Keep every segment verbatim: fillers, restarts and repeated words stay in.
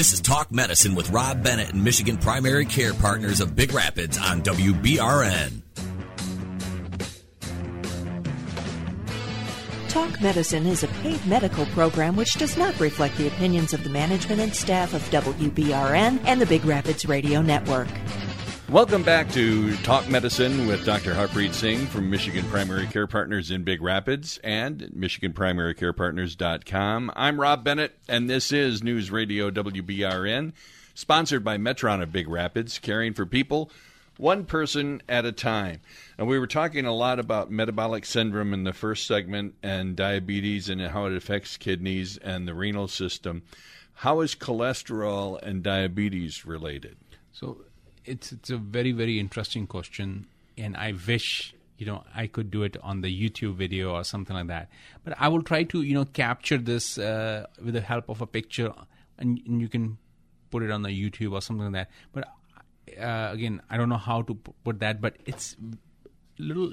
This is Talk Medicine with Rob Bennett and Michigan Primary Care Partners of Big Rapids on W B R N. Talk Medicine is a paid medical program which does not reflect the opinions of the management and staff of W B R N and the Big Rapids Radio Network. Welcome back to Talk Medicine with Doctor Harpreet Singh from Michigan Primary Care Partners in Big Rapids and michigan primary care partners dot com. I'm Rob Bennett, and this is News Radio W B R N, sponsored by Metron of Big Rapids, caring for people one person at a time. And we were talking a lot about metabolic syndrome in the first segment and diabetes and how it affects kidneys and the renal system. How is cholesterol and diabetes related? So it's it's a very, very interesting question, and I wish, you know, I could do it on the YouTube video or something like that. But I will try to, you know, capture this uh, with the help of a picture, and, and you can put it on the YouTube or something like that. But Uh, again, I don't know how to put that, but it's a little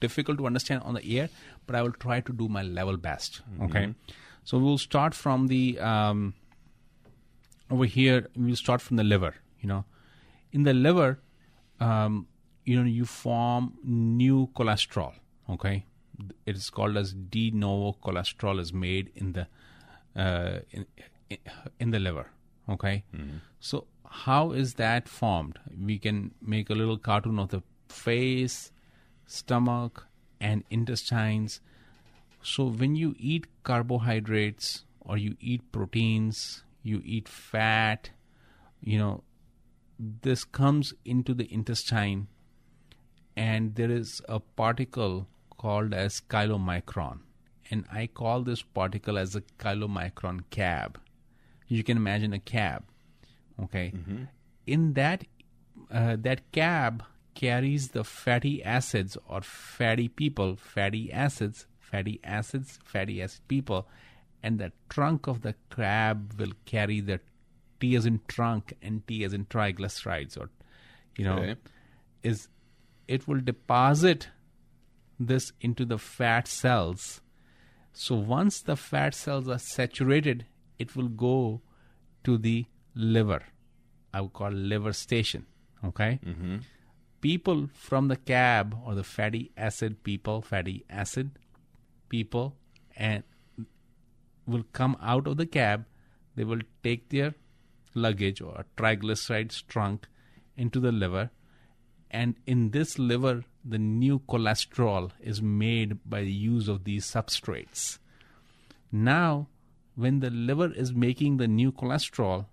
difficult to understand on the air, but I will try to do my level best. Okay. Mm-hmm. So we'll start from the, um, over here, we'll start from the liver, you know. In the liver, um, you know, you form new cholesterol, okay. It is called as de novo cholesterol is made in the, uh, in, in the liver, okay. Mm-hmm. So how is that formed? We can make a little cartoon of the face, stomach, and intestines. So when you eat carbohydrates or you eat proteins, you eat fat, you know, this comes into the intestine, and there is a particle called as chylomicron. And I call this particle as a chylomicron cab. You can imagine a cab. Okay, mm-hmm. In that, uh, that cab carries the fatty acids or fatty people, fatty acids, fatty acids, fatty acid people, and the trunk of the cab will carry the T as in trunk and T as in triglycerides, or, you know, okay. is it will deposit this into the fat cells. So once the fat cells are saturated, it will go to the liver. I would call liver station. Okay. Mm-hmm. People from the cab or the fatty acid people, fatty acid people, and will come out of the cab. They will take their luggage or triglycerides trunk into the liver. And in this liver, the new cholesterol is made by the use of these substrates. Now, when the liver is making the new cholesterol,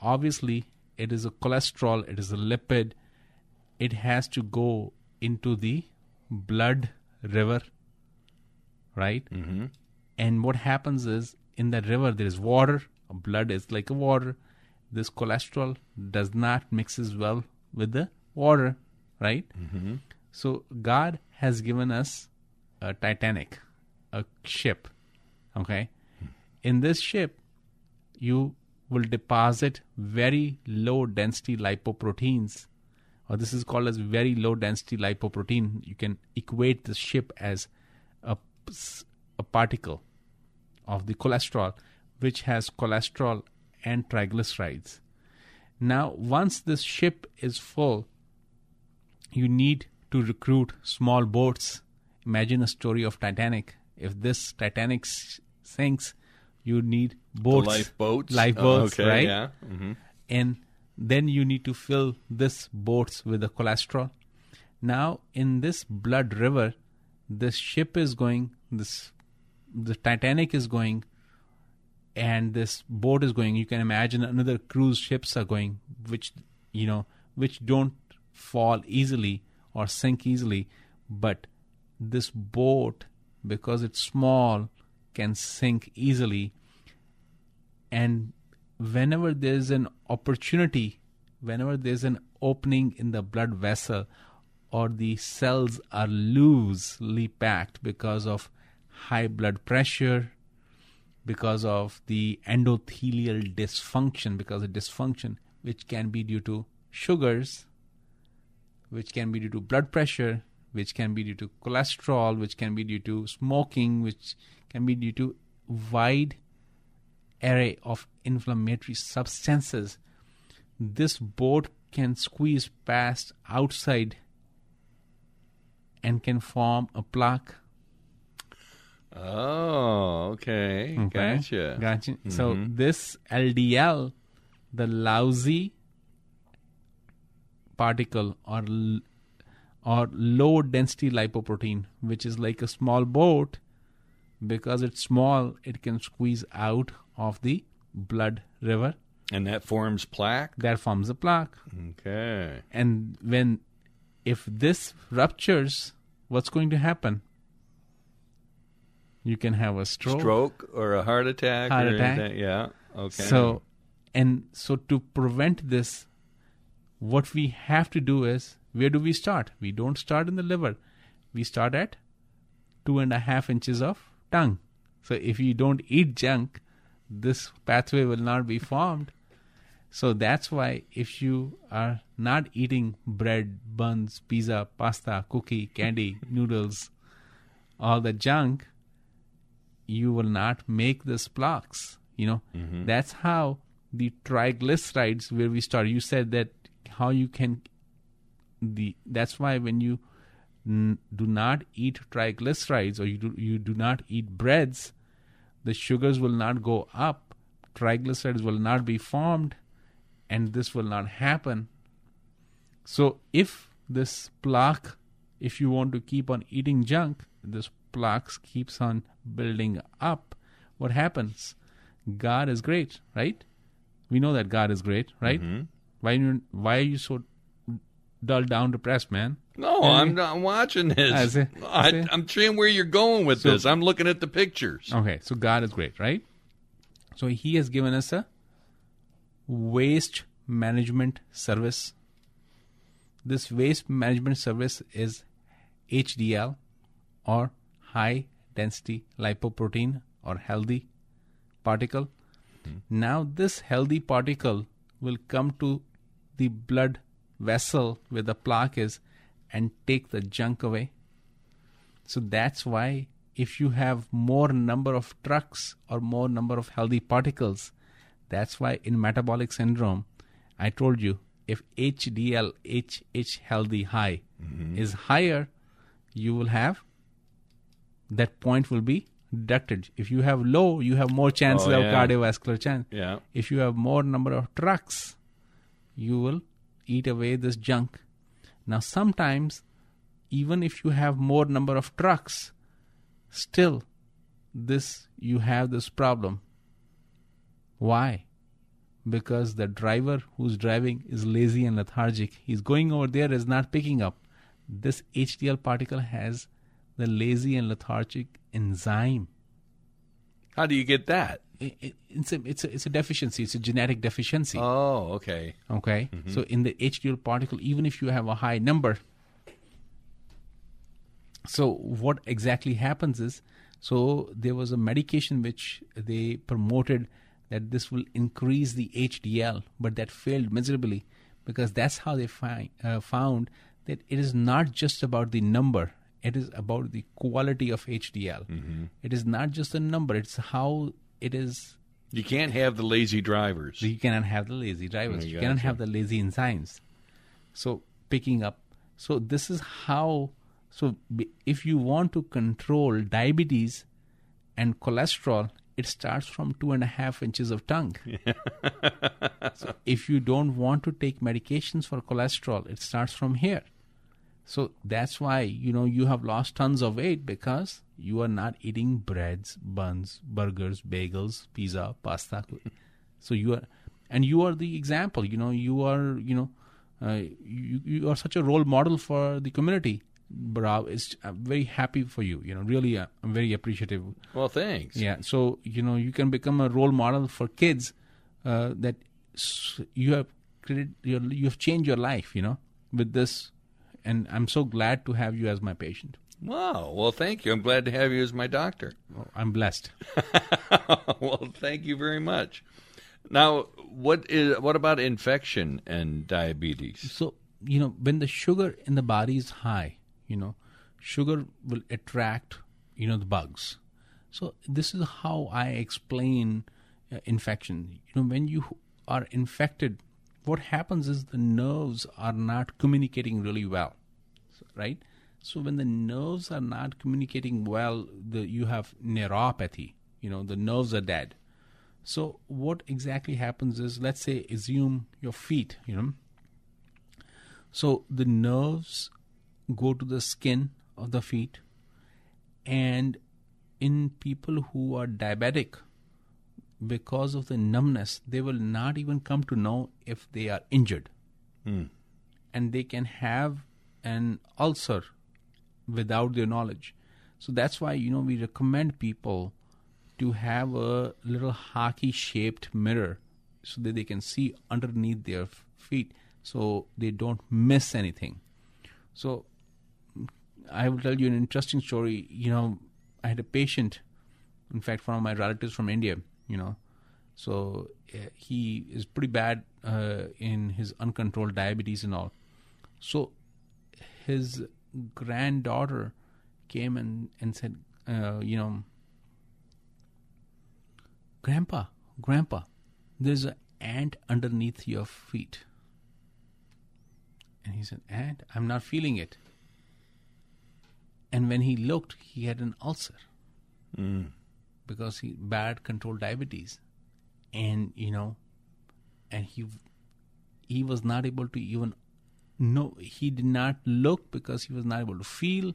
obviously, it is a cholesterol, it is a lipid. It has to go into the blood river, right? Mm-hmm. And what happens is, in the river, there is water. Blood is like a water. This cholesterol does not mixes well with the water, right? Mm-hmm. So God has given us a Titanic, a ship, okay? In this ship, you will deposit very low density lipoproteins, or this is called as very low density lipoprotein. You can equate the ship as a, a particle of the cholesterol, which has cholesterol and triglycerides. Now, once this ship is full, you need to recruit small boats. Imagine a story of Titanic. If this Titanic sinks, you need boats, lifeboats, lifeboats, oh, okay, right? Yeah. Mm-hmm. And then you need to fill this boats with the cholesterol. Now, in this blood river, the ship is going, this, the Titanic is going, and this boat is going. You can imagine another cruise ships are going, which, you know, which don't fall easily or sink easily, but this boat, because it's small, can sink easily. And whenever there's an opportunity, whenever there's an opening in the blood vessel, or the cells are loosely packed because of high blood pressure, because of the endothelial dysfunction, because of dysfunction, which can be due to sugars, which can be due to blood pressure, which can be due to cholesterol, which can be due to smoking, which can be due to wide array of inflammatory substances, this board can squeeze past outside and can form a plaque. Oh, okay. okay. Gotcha. Gotcha. Mm-hmm. So this L D L, the lousy particle or l- or low density lipoprotein, which is like a small boat, because it's small, it can squeeze out of the blood river. And that forms plaque? That forms a plaque. Okay. And when, if this ruptures, what's going to happen? You can have a stroke. Stroke or a heart attack. Heart or attack. Anything. Yeah. Okay. So, and so to prevent this, what we have to do is, where do we start? We don't start in the liver. We start at two and a half inches of tongue. So if you don't eat junk, this pathway will not be formed. So that's why if you are not eating bread, buns, pizza, pasta, cookie, candy, noodles, all the junk, you will not make this plaques. You know, mm-hmm. That's how the triglycerides, where we start. You said that how you can, the that's why when you n- do not eat triglycerides or you do, you do not eat breads, the sugars will not go up, triglycerides will not be formed, and this will not happen. So if this plaque, if you want to keep on eating junk, this plaques keeps on building up, what happens? God is great, right? We know that God is great, right? Mm-hmm. Why, why are you so dull down, depressed, man? No, and I'm not watching this. I see, I see. I, I'm seeing where you're going with so, this. I'm looking at the pictures. Okay, so God is great, right? So he has given us a waste management service. This waste management service is H D L, or high density lipoprotein, or healthy particle. Mm-hmm. Now this healthy particle will come to the blood vessel where the plaque is and take the junk away. So that's why if you have more number of trucks or more number of healthy particles, that's why in metabolic syndrome, I told you, if H D L, H H healthy high, mm-hmm. is higher, you will have, that point will be deducted. If you have low, you have more chances oh, yeah. of cardiovascular chance. Yeah. If you have more number of trucks, you will eat away this junk. Now, sometimes, even if you have more number of trucks, still, this you have this problem. Why? Because the driver who's driving is lazy and lethargic. He's going over there, is not picking up. This H D L particle has the lazy and lethargic enzyme. How do you get that? It, it, it's, a, it's, a, it's a deficiency. It's a genetic deficiency. Oh, okay. Okay. Mm-hmm. So in the H D L particle, even if you have a high number, so what exactly happens is, so there was a medication which they promoted that this will increase the H D L, but that failed miserably, because that's how they find, uh, found that it is not just about the number. It is about the quality of H D L. Mm-hmm. It is not just the number. It's how it is. You can't have the lazy drivers. You cannot have the lazy drivers. Oh, you cannot have the lazy enzymes. So picking up. So this is how. So if you want to control diabetes and cholesterol, it starts from two and a half inches of tongue. Yeah. So if you don't want to take medications for cholesterol, it starts from here. So that's why, you know, you have lost tons of weight because you are not eating breads, buns, burgers, bagels, pizza, pasta. So you are, and you are the example, you know, you are, you know, uh, you, you are such a role model for the community. Bro, it's, I'm very happy for you, you know, really, uh, I'm very appreciative. Well, thanks. Yeah. So, you know, you can become a role model for kids uh, that you have created, your, you have changed your life, you know, with this. And I'm so glad to have you as my patient. Wow. Well, thank you. I'm glad to have you as my doctor. Well, I'm blessed. Well, thank you very much. Now, what is what about infection and diabetes? So, you know, when the sugar in the body is high, you know, sugar will attract, you know, the bugs. So this is how I explain uh, infection. You know, when you are infected, what happens is the nerves are not communicating really well, right? So when the nerves are not communicating well, the, you have neuropathy. You know, the nerves are dead. So what exactly happens is, let's say, assume your feet, you know. So the nerves go to the skin of the feet. And in people who are diabetic, because of the numbness, they will not even come to know if they are injured. Mm. And they can have an ulcer without their knowledge. So that's why, you know, we recommend people to have a little hockey-shaped mirror so that they can see underneath their f- feet so they don't miss anything. So I will tell you an interesting story. You know, I had a patient, in fact, one of my relatives from India, you know. So uh, he is pretty bad uh, in his uncontrolled diabetes and all. So his granddaughter came and, and said, uh, you know, Grandpa, Grandpa, there's an ant underneath your feet. And he said, ant? I'm not feeling it. And when he looked, he had an ulcer mm. because he bad controlled diabetes. And, you know, and he he was not able to even know. He did not look because he was not able to feel,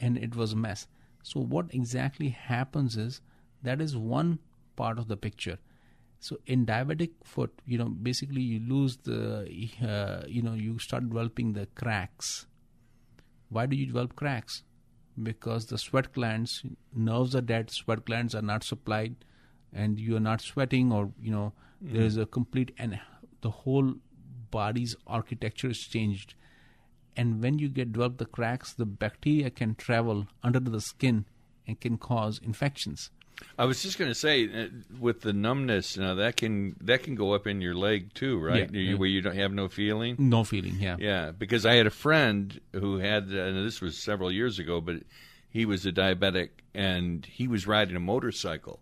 and it was a mess. So what exactly happens is, that is one part of the picture. So in diabetic foot, you know, basically you lose the, uh, you know, you start developing the cracks. Why do you develop cracks? Because the sweat glands, nerves are dead, sweat glands are not supplied, and you are not sweating, or, you know, mm. there is a complete, and the whole body's architecture is changed. And when you get developed the cracks, the bacteria can travel under the skin and can cause infections. I was just going to say, with the numbness, you know, that can that can go up in your leg too, right? Yeah. Where you don't have no feeling. No feeling, yeah. Yeah, because I had a friend who had, and this was several years ago, but he was a diabetic, and he was riding a motorcycle,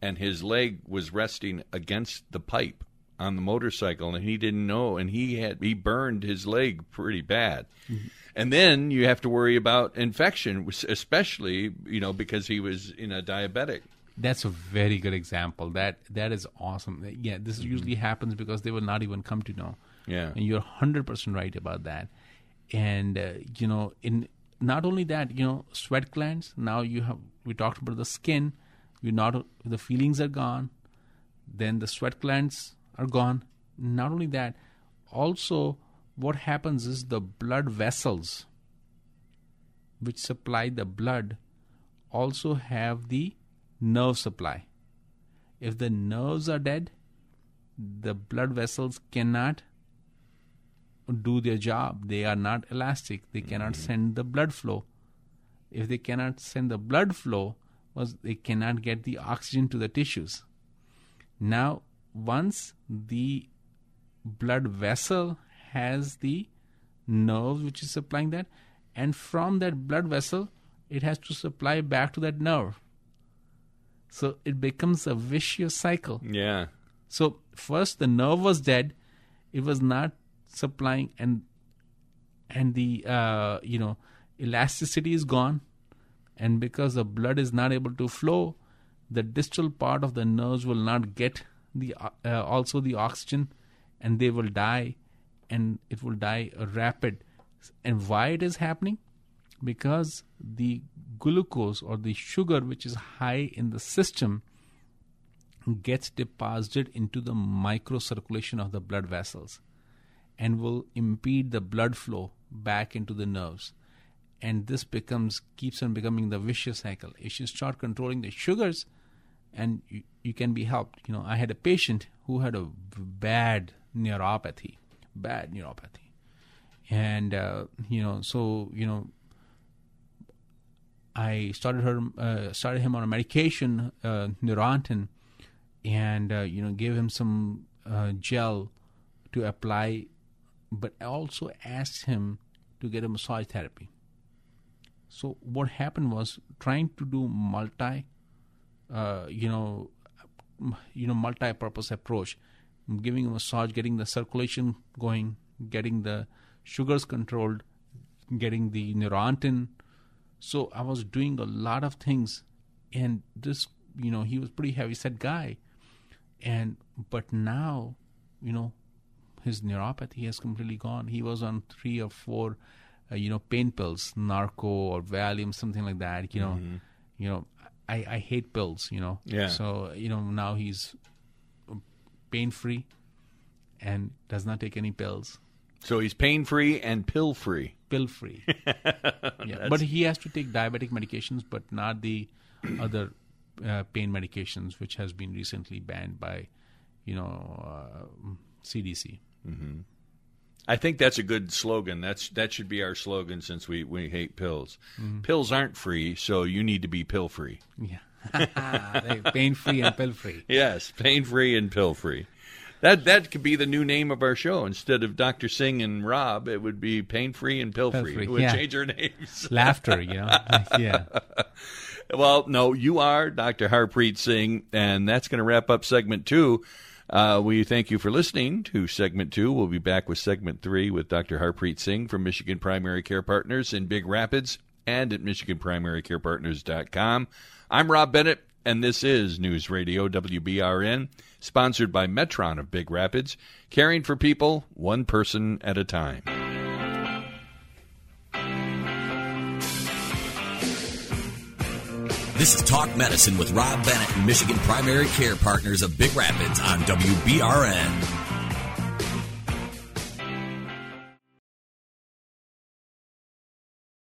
and his leg was resting against the pipe on the motorcycle, and he didn't know, and he had he burned his leg pretty bad. Mm-hmm. And then you have to worry about infection, especially, you know, because he was, you know, diabetic. That's a very good example. That that is awesome. Yeah, this mm-hmm. usually happens because they will not even come to know. Yeah. And you're one hundred percent right about that. And, uh, you know, in not only that, you know, sweat glands. Now you have, we talked about the skin. You not the feelings are gone. Then the sweat glands are gone. Not only that, also what happens is the blood vessels which supply the blood also have the nerve supply. If the nerves are dead, the blood vessels cannot do their job. They are not elastic. They mm-hmm. cannot send the blood flow. If they cannot send the blood flow, was they cannot get the oxygen to the tissues. Now, once the blood vessel has the nerve which is supplying that, and from that blood vessel, it has to supply back to that nerve. So it becomes a vicious cycle. Yeah. So first the nerve was dead, it was not supplying, and and the uh, you know elasticity is gone, and because the blood is not able to flow, the distal part of the nerves will not get the uh, also the oxygen, and they will die. And it will die rapid. And why it is happening? Because the glucose or the sugar which is high in the system gets deposited into the microcirculation of the blood vessels and will impede the blood flow back into the nerves. And this becomes keeps on becoming the vicious cycle. If you start controlling the sugars, and you, you can be helped. You know, I had a patient who had a bad neuropathy. Bad neuropathy, and uh, you know, so you know, I started her, uh, started him on a medication, uh, Neurontin, and uh, you know, gave him some uh, gel to apply, but I also asked him to get a massage therapy. So what happened was trying to do multi, uh, you know, you know, multi-purpose approach, giving a massage, getting the circulation going, getting the sugars controlled, getting the Neurontin. So I was doing a lot of things, and this, you know, he was pretty heavy set guy. And but now, you know, his neuropathy has completely gone. He was on three or four, uh, you know, pain pills, Narco or Valium, something like that. You know, mm-hmm. you know, I, I hate pills. You know, yeah. So you know now he's pain free, and does not take any pills. So he's pain free and pill free. Pill free. Yeah, but he has to take diabetic medications, but not the other uh, pain medications, which has been recently banned by, you know, uh, C D C. Mm-hmm. I think that's a good slogan. That's that should be our slogan, since we, we hate pills. Mm-hmm. Pills aren't free, so you need to be pill free. Yeah, pain free and pill free. Yes, pain free and pill free. That that could be the new name of our show. Instead of Doctor Singh and Rob, it would be Pain-Free and Pill-Free. Pill-free. We'd yeah. change our names. Laughter, you know. Yeah. Well, no, you are Doctor Harpreet Singh, and that's going to wrap up segment two. Uh, we thank you for listening to segment two. We'll be back with segment three with Doctor Harpreet Singh from Michigan Primary Care Partners in Big Rapids and at michigan primary care partners dot com. I'm Rob Bennett. And this is News Radio W B R N, sponsored by Metron of Big Rapids, caring for people one person at a time. This is Talk Medicine with Rob Bennett and Michigan Primary Care Partners of Big Rapids on W B R N.